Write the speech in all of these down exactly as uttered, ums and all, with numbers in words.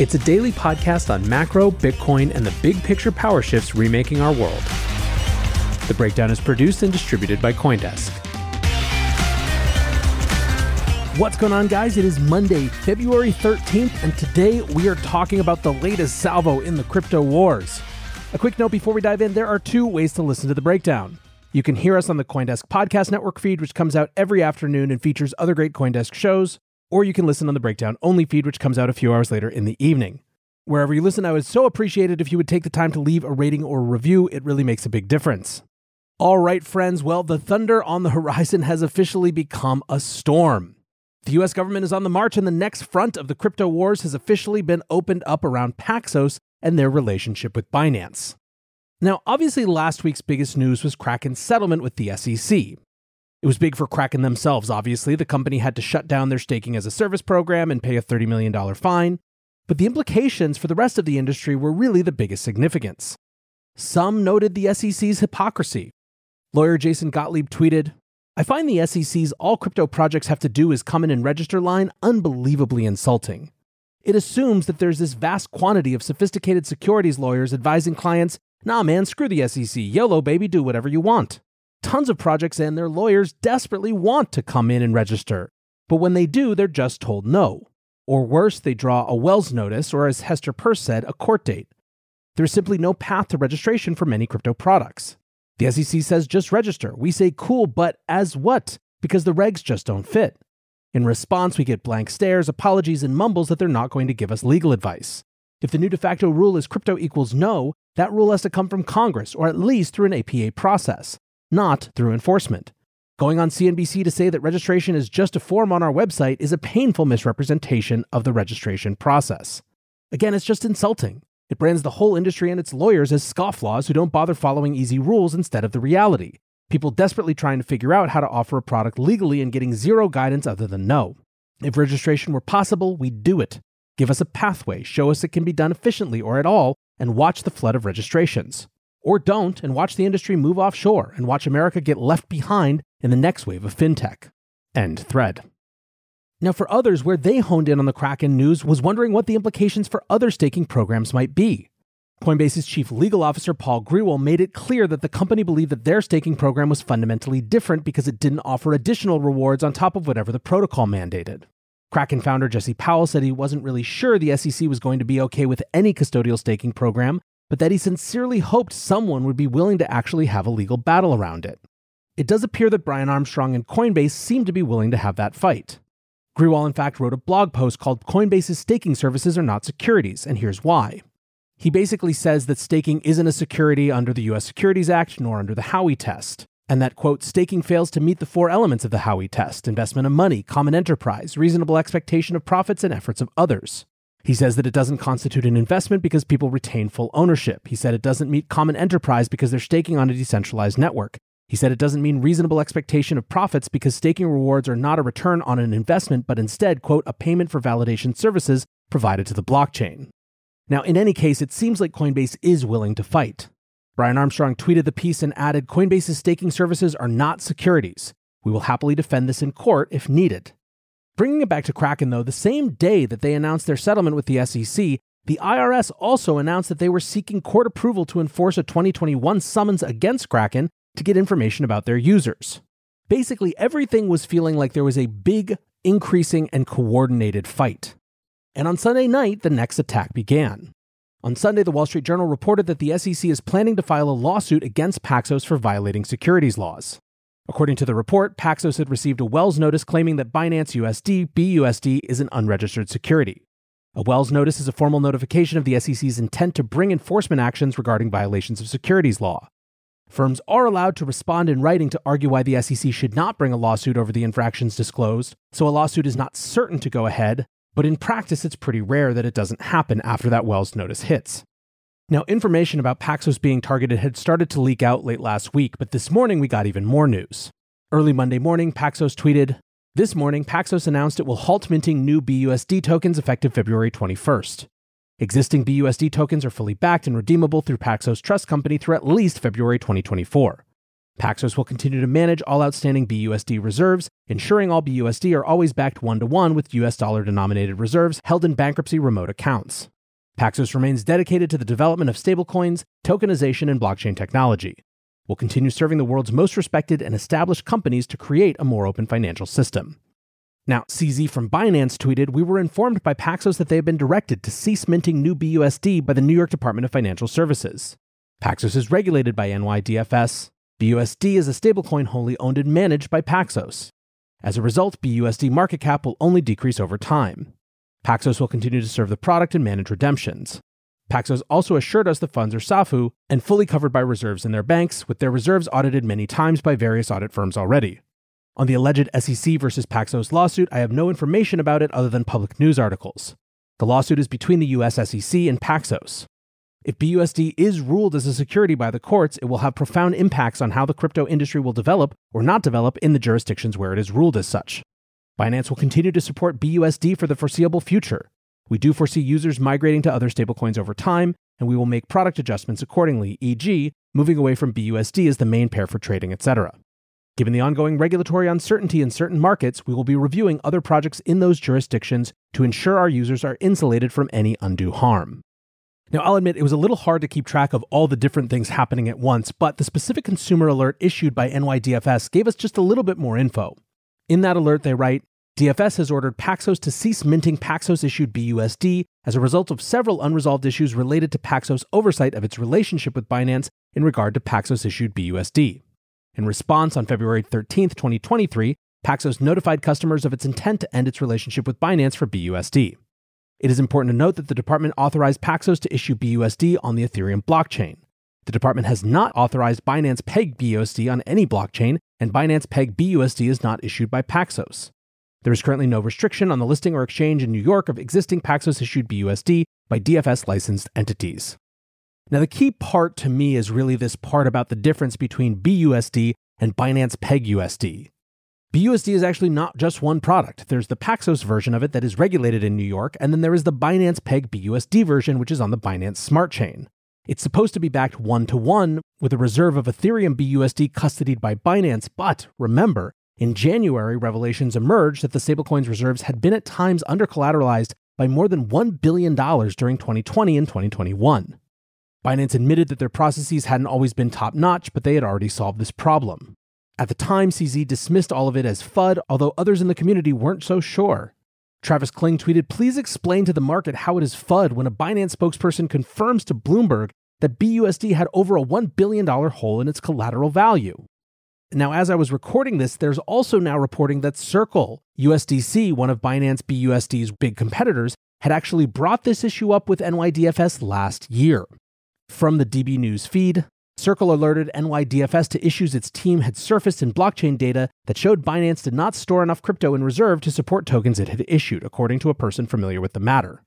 It's a daily podcast on macro, Bitcoin, and the big picture power shifts remaking our world. The Breakdown is produced and distributed by Coindesk. What's going on, guys? It is Monday, February thirteenth, and today we are talking about the latest salvo in the crypto wars. A quick note before we dive in, there are two ways to listen to The Breakdown. You can hear us on the Coindesk Podcast Network feed, which comes out every afternoon and features other great Coindesk shows, or you can listen on the Breakdown Only feed, which comes out a few hours later in the evening. Wherever you listen, I would so appreciate it if you would take the time to leave a rating or a review. It really makes a big difference. All right, friends, well, the thunder on the horizon has officially become a storm. The U S government is on the march, and the next front of the crypto wars has officially been opened up around Paxos and their relationship with Binance. Now, obviously, last week's biggest news was Kraken's settlement with the S E C. It was big for Kraken themselves, obviously. The company had to shut down their staking as a service program and pay a thirty million dollars fine. But the implications for the rest of the industry were really the biggest significance. Some noted the S E C's hypocrisy. Lawyer Jason Gottlieb tweeted, "I find the S E C's all crypto projects have to do is come in and register line unbelievably insulting. It assumes that there's this vast quantity of sophisticated securities lawyers advising clients, nah man, screw the S E C, YOLO baby, do whatever you want. Tons of projects and their lawyers desperately want to come in and register, but when they do, they're just told no. Or worse, they draw a Wells notice, or as Hester Peirce said, a court date. There's simply no path to registration for many crypto products. The S E C says just register. We say cool, but as what? Because the regs just don't fit. In response, we get blank stares, apologies, and mumbles that they're not going to give us legal advice. If the new de facto rule is crypto equals no, that rule has to come from Congress, or at least through an A P A process, not through enforcement. Going on C N B C to say that registration is just a form on our website is a painful misrepresentation of the registration process. Again, it's just insulting. It brands the whole industry and its lawyers as scofflaws who don't bother following easy rules instead of the reality. People desperately trying to figure out how to offer a product legally and getting zero guidance other than no. If registration were possible, we'd do it. Give us a pathway, show us it can be done efficiently or at all, and watch the flood of registrations. Or don't, and watch the industry move offshore, and watch America get left behind in the next wave of fintech." End thread. Now, for others, where they honed in on the Kraken news was wondering what the implications for other staking programs might be. Coinbase's chief legal officer, Paul Grewal, made it clear that the company believed that their staking program was fundamentally different because it didn't offer additional rewards on top of whatever the protocol mandated. Kraken founder Jesse Powell said he wasn't really sure the S E C was going to be okay with any custodial staking program, but that he sincerely hoped someone would be willing to actually have a legal battle around it. It does appear that Brian Armstrong and Coinbase seem to be willing to have that fight. Grewal, in fact, wrote a blog post called Coinbase's Staking Services Are Not Securities, and here's why. He basically says that staking isn't a security under the U S Securities Act nor under the Howey test, and that, quote, staking fails to meet the four elements of the Howey test, investment of money, common enterprise, reasonable expectation of profits, and efforts of others. He says that it doesn't constitute an investment because people retain full ownership. He said it doesn't meet common enterprise because they're staking on a decentralized network. He said it doesn't mean reasonable expectation of profits because staking rewards are not a return on an investment, but instead, quote, a payment for validation services provided to the blockchain. Now, in any case, it seems like Coinbase is willing to fight. Brian Armstrong tweeted the piece and added, "Coinbase's staking services are not securities. We will happily defend this in court if needed." Bringing it back to Kraken, though, the same day that they announced their settlement with the S E C, the I R S also announced that they were seeking court approval to enforce a twenty twenty-one summons against Kraken to get information about their users. Basically, everything was feeling like there was a big, increasing, and coordinated fight. And on Sunday night, the next attack began. On Sunday, the Wall Street Journal reported that the S E C is planning to file a lawsuit against Paxos for violating securities laws. According to the report, Paxos had received a Wells notice claiming that Binance U S D, B U S D, is an unregistered security. A Wells notice is a formal notification of the S E C's intent to bring enforcement actions regarding violations of securities law. Firms are allowed to respond in writing to argue why the S E C should not bring a lawsuit over the infractions disclosed, so a lawsuit is not certain to go ahead, but in practice it's pretty rare that it doesn't happen after that Wells notice hits. Now, information about Paxos being targeted had started to leak out late last week, but this morning we got even more news. Early Monday morning, Paxos tweeted, "This morning, Paxos announced it will halt minting new B U S D tokens effective February twenty-first. Existing B U S D tokens are fully backed and redeemable through Paxos Trust Company through at least February twenty twenty-four. Paxos will continue to manage all outstanding B U S D reserves, ensuring all B U S D are always backed one-to-one with U S dollar-denominated reserves held in bankruptcy remote accounts. Paxos remains dedicated to the development of stablecoins, tokenization, and blockchain technology. We'll continue serving the world's most respected and established companies to create a more open financial system." Now, C Z from Binance tweeted, "We were informed by Paxos that they have been directed to cease minting new B U S D by the New York Department of Financial Services. Paxos is regulated by N Y D F S. B U S D is a stablecoin wholly owned and managed by Paxos. As a result, B U S D market cap will only decrease over time. Paxos will continue to serve the product and manage redemptions. Paxos also assured us the funds are SAFU and fully covered by reserves in their banks, with their reserves audited many times by various audit firms already. On the alleged S E C versus Paxos lawsuit, I have no information about it other than public news articles. The lawsuit is between the U S S E C and Paxos. If B U S D is ruled as a security by the courts, it will have profound impacts on how the crypto industry will develop or not develop in the jurisdictions where it is ruled as such. Binance will continue to support B U S D for the foreseeable future. We do foresee users migrating to other stablecoins over time, and we will make product adjustments accordingly, for example, moving away from B U S D as the main pair for trading, et cetera. Given the ongoing regulatory uncertainty in certain markets, we will be reviewing other projects in those jurisdictions to ensure our users are insulated from any undue harm." Now, I'll admit it was a little hard to keep track of all the different things happening at once, but the specific consumer alert issued by N Y D F S gave us just a little bit more info. In that alert, they write, D F S has ordered Paxos to cease minting Paxos-issued B U S D as a result of several unresolved issues related to Paxos' oversight of its relationship with Binance in regard to Paxos-issued B U S D. In response, on February thirteenth, twenty twenty-three, Paxos notified customers of its intent to end its relationship with Binance for B U S D. It is important to note that the department authorized Paxos to issue B U S D on the Ethereum blockchain. The department has not authorized Binance Peg B U S D on any blockchain, and Binance Peg B U S D is not issued by Paxos. There is currently no restriction on the listing or exchange in New York of existing Paxos-issued B U S D by D F S-licensed entities. Now, the key part to me is really this part about the difference between B U S D and Binance Peg U S D. B U S D is actually not just one product. There's the Paxos version of it that is regulated in New York, and then there is the Binance Peg B U S D version, which is on the Binance Smart Chain. It's supposed to be backed one-to-one with a reserve of Ethereum B U S D custodied by Binance, but remember, in January, revelations emerged that the stablecoin's reserves had been at times under-collateralized by more than one billion dollars during twenty twenty and twenty twenty-one. Binance admitted that their processes hadn't always been top-notch, but they had already solved this problem. At the time, C Z dismissed all of it as FUD, although others in the community weren't so sure. Travis Kling tweeted, "Please explain to the market how it is FUD when a Binance spokesperson confirms to Bloomberg that B U S D had over a one billion dollars hole in its collateral value." Now, as I was recording this, there's also now reporting that Circle, U S D C, one of Binance B U S D's big competitors, had actually brought this issue up with N Y D F S last year. From the D B News feed, Circle alerted N Y D F S to issues its team had surfaced in blockchain data that showed Binance did not store enough crypto in reserve to support tokens it had issued, according to a person familiar with the matter.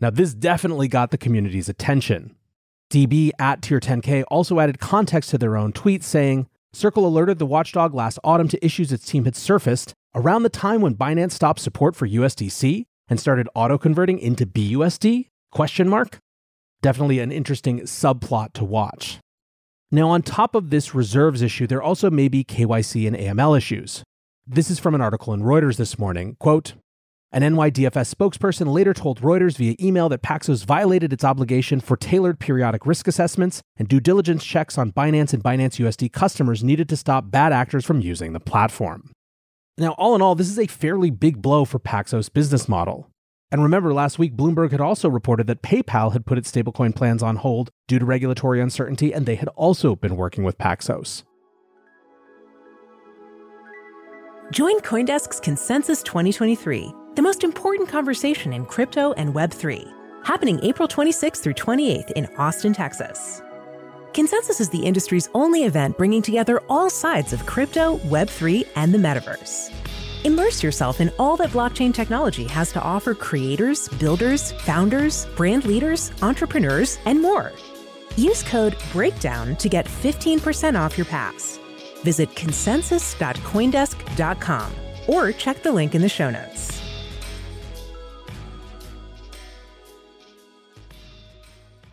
Now, this definitely got the community's attention. D B at Tier ten K also added context to their own tweet, saying, "Circle alerted the watchdog last autumn to issues its team had surfaced around the time when Binance stopped support for U S D C and started auto-converting into B U S D? Question mark?" Definitely an interesting subplot to watch. Now, on top of this reserves issue, there also may be K Y C and A M L issues. This is from an article in Reuters this morning. Quote, an N Y D F S spokesperson later told Reuters via email that Paxos violated its obligation for tailored periodic risk assessments and due diligence checks on Binance and Binance U S D customers needed to stop bad actors from using the platform. Now, all in all, this is a fairly big blow for Paxos' business model. And remember, last week, Bloomberg had also reported that PayPal had put its stablecoin plans on hold due to regulatory uncertainty, and they had also been working with Paxos. Join Coindesk's Consensus twenty twenty-three, the most important conversation in crypto and Web three, happening April twenty-sixth through twenty-eighth in Austin, Texas. Consensus is the industry's only event bringing together all sides of crypto, Web three, and the metaverse. Immerse yourself in all that blockchain technology has to offer creators, builders, founders, brand leaders, entrepreneurs, and more. Use code BREAKDOWN to get fifteen percent off your pass. Visit consensus dot coindesk dot com or check the link in the show notes.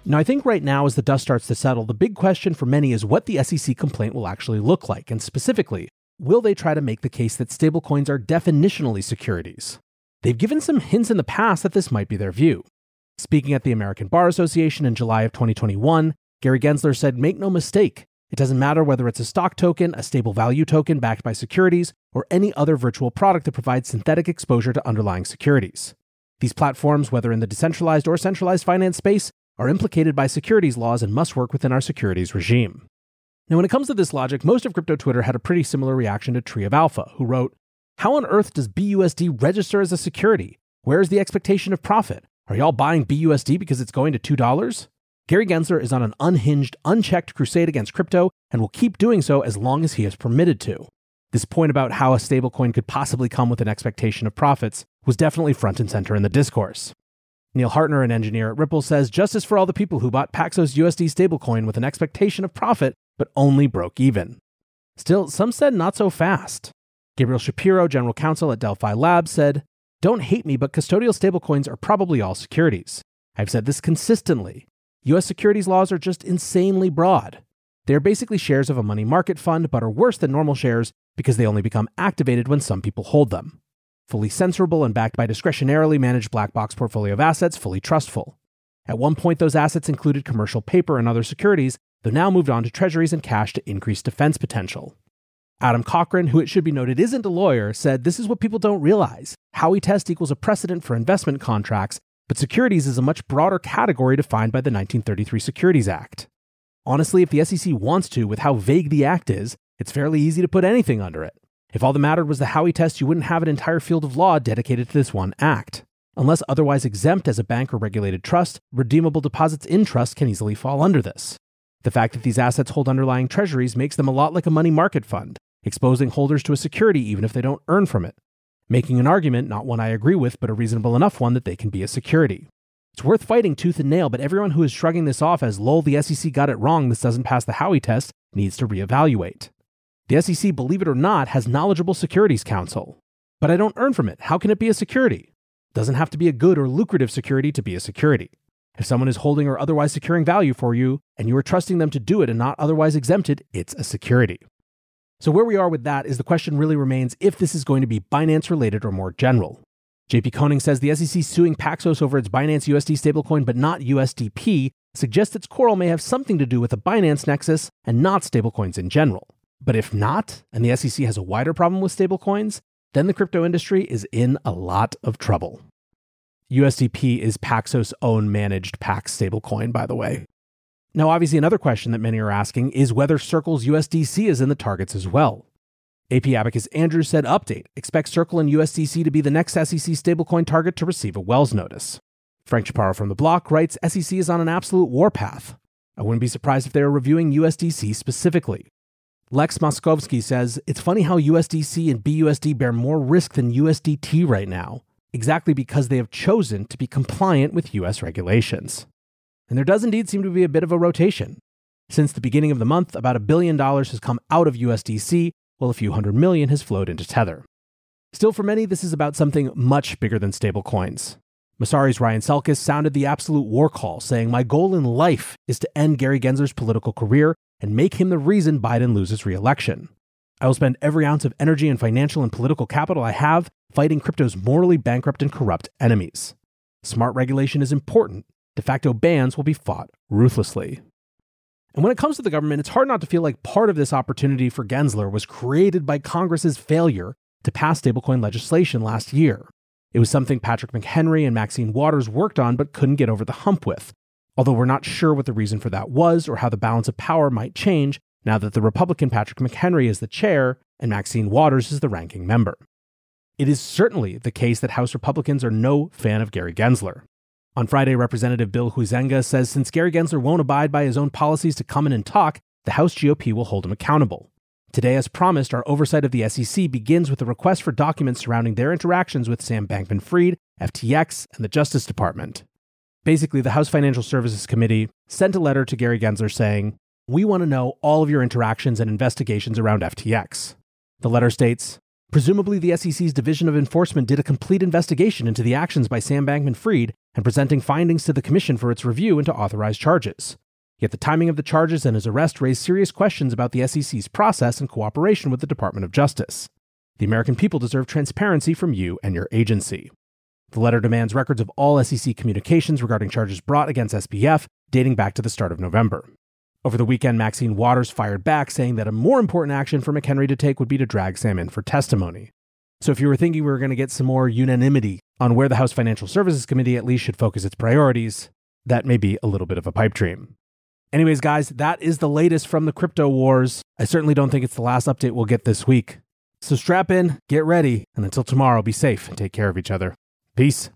Now, I think right now, as the dust starts to settle, the big question for many is what the S E C complaint will actually look like, and specifically, will they try to make the case that stablecoins are definitionally securities? They've given some hints in the past that this might be their view. Speaking at the American Bar Association in July of twenty twenty-one, Gary Gensler said, "Make no mistake, it doesn't matter whether it's a stock token, a stable value token backed by securities, or any other virtual product that provides synthetic exposure to underlying securities. These platforms, whether in the decentralized or centralized finance space, are implicated by securities laws and must work within our securities regime." Now, when it comes to this logic, most of crypto Twitter had a pretty similar reaction to Tree of Alpha, who wrote, "How on earth does B U S D register as a security? Where is the expectation of profit? Are y'all buying B U S D because it's going to two dollars? Gary Gensler is on an unhinged, unchecked crusade against crypto and will keep doing so as long as he is permitted to. This point about how a stablecoin could possibly come with an expectation of profits was definitely front and center in the discourse. Neil Hartner, an engineer at Ripple, says, "Justice for all the people who bought Paxos U S D stablecoin with an expectation of profit, but only broke even." Still, some said not so fast. Gabriel Shapiro, general counsel at Delphi Labs, said, "Don't hate me, but custodial stablecoins are probably all securities. I've said this consistently. U S securities laws are just insanely broad. They are basically shares of a money market fund, but are worse than normal shares because they only become activated when some people hold them. Fully censorable and backed by discretionarily managed black box portfolio of assets, fully trustful. At one point, those assets included commercial paper and other securities, though now moved on to treasuries and cash to increase defense potential." Adam Cochran, who it should be noted isn't a lawyer, said, "This is what people don't realize. Howey test equals a precedent for investment contracts, but securities is a much broader category defined by the nineteen thirty-three Securities Act. Honestly, if the S E C wants to, with how vague the act is, it's fairly easy to put anything under it. If all that mattered was the Howey test, you wouldn't have an entire field of law dedicated to this one act. Unless otherwise exempt as a bank or regulated trust, redeemable deposits in trust can easily fall under this. The fact that these assets hold underlying treasuries makes them a lot like a money market fund, exposing holders to a security even if they don't earn from it. Making an argument, not one I agree with, but a reasonable enough one that they can be a security. It's worth fighting tooth and nail, but everyone who is shrugging this off as, lol, the S E C got it wrong, this doesn't pass the Howey test, needs to reevaluate. The S E C, believe it or not, has knowledgeable securities counsel. But I don't earn from it. How can it be a security? It doesn't have to be a good or lucrative security to be a security. If someone is holding or otherwise securing value for you, and you are trusting them to do it and not otherwise exempted, it's a security." So where we are with that is the question really remains if this is going to be Binance-related or more general. J P Koenig says the S E C suing Paxos over its Binance U S D stablecoin but not U S D P suggests its quarrel may have something to do with the Binance nexus and not stablecoins in general. But if not, and the S E C has a wider problem with stablecoins, then the crypto industry is in a lot of trouble. U S D P is Paxos' own managed Pax stablecoin, by the way. Now, obviously, another question that many are asking is whether Circle's U S D C is in the targets as well. A P Abacus Andrews said, "Update, expect Circle and U S D C to be the next S E C stablecoin target to receive a Wells notice." Frank Chaparro from The Block writes, "S E C is on an absolute warpath. I wouldn't be surprised if they are reviewing U S D C specifically." Lex Moskovsky says, "It's funny how U S D C and B U S D bear more risk than U S D T right now, exactly because they have chosen to be compliant with U S regulations." And there does indeed seem to be a bit of a rotation. Since the beginning of the month, about a billion dollars has come out of U S D C, while a few hundred million has flowed into Tether. Still, for many, this is about something much bigger than stablecoins. Masari's Ryan Selkis sounded the absolute war call, saying, "My goal in life is to end Gary Gensler's political career and make him the reason Biden loses re-election. I will spend every ounce of energy and financial and political capital I have fighting crypto's morally bankrupt and corrupt enemies. Smart regulation is important. De facto bans will be fought ruthlessly. And when it comes to the government, it's hard not to feel like part of this opportunity for Gensler was created by Congress's failure to pass stablecoin legislation last year. It was something Patrick McHenry and Maxine Waters worked on but couldn't get over the hump with, although we're not sure what the reason for that was or how the balance of power might change now that the Republican Patrick McHenry is the chair and Maxine Waters is the ranking member. It is certainly the case that House Republicans are no fan of Gary Gensler. On Friday, Representative Bill Huizenga says since Gary Gensler won't abide by his own policies to come in and talk, the House G O P will hold him accountable. Today, as promised, our oversight of the S E C begins with a request for documents surrounding their interactions with Sam Bankman-Fried, F T X, and the Justice Department. Basically, the House Financial Services Committee sent a letter to Gary Gensler saying, "We want to know all of your interactions and investigations around F T X." The letter states, "Presumably, the S E C's Division of Enforcement did a complete investigation into the actions by Sam Bankman-Fried and presenting findings to the Commission for its review and to authorize charges. Yet the timing of the charges and his arrest raise serious questions about the S E C's process and cooperation with the Department of Justice. The American people deserve transparency from you and your agency." The letter demands records of all S E C communications regarding charges brought against S B F dating back to the start of November. Over the weekend, Maxine Waters fired back, saying that a more important action for McHenry to take would be to drag Sam in for testimony. So if you were thinking we were going to get some more unanimity on where the House Financial Services Committee at least should focus its priorities, that may be a little bit of a pipe dream. Anyways, guys, that is the latest from the crypto wars. I certainly don't think it's the last update we'll get this week. So strap in, get ready, and until tomorrow, be safe and take care of each other. Peace.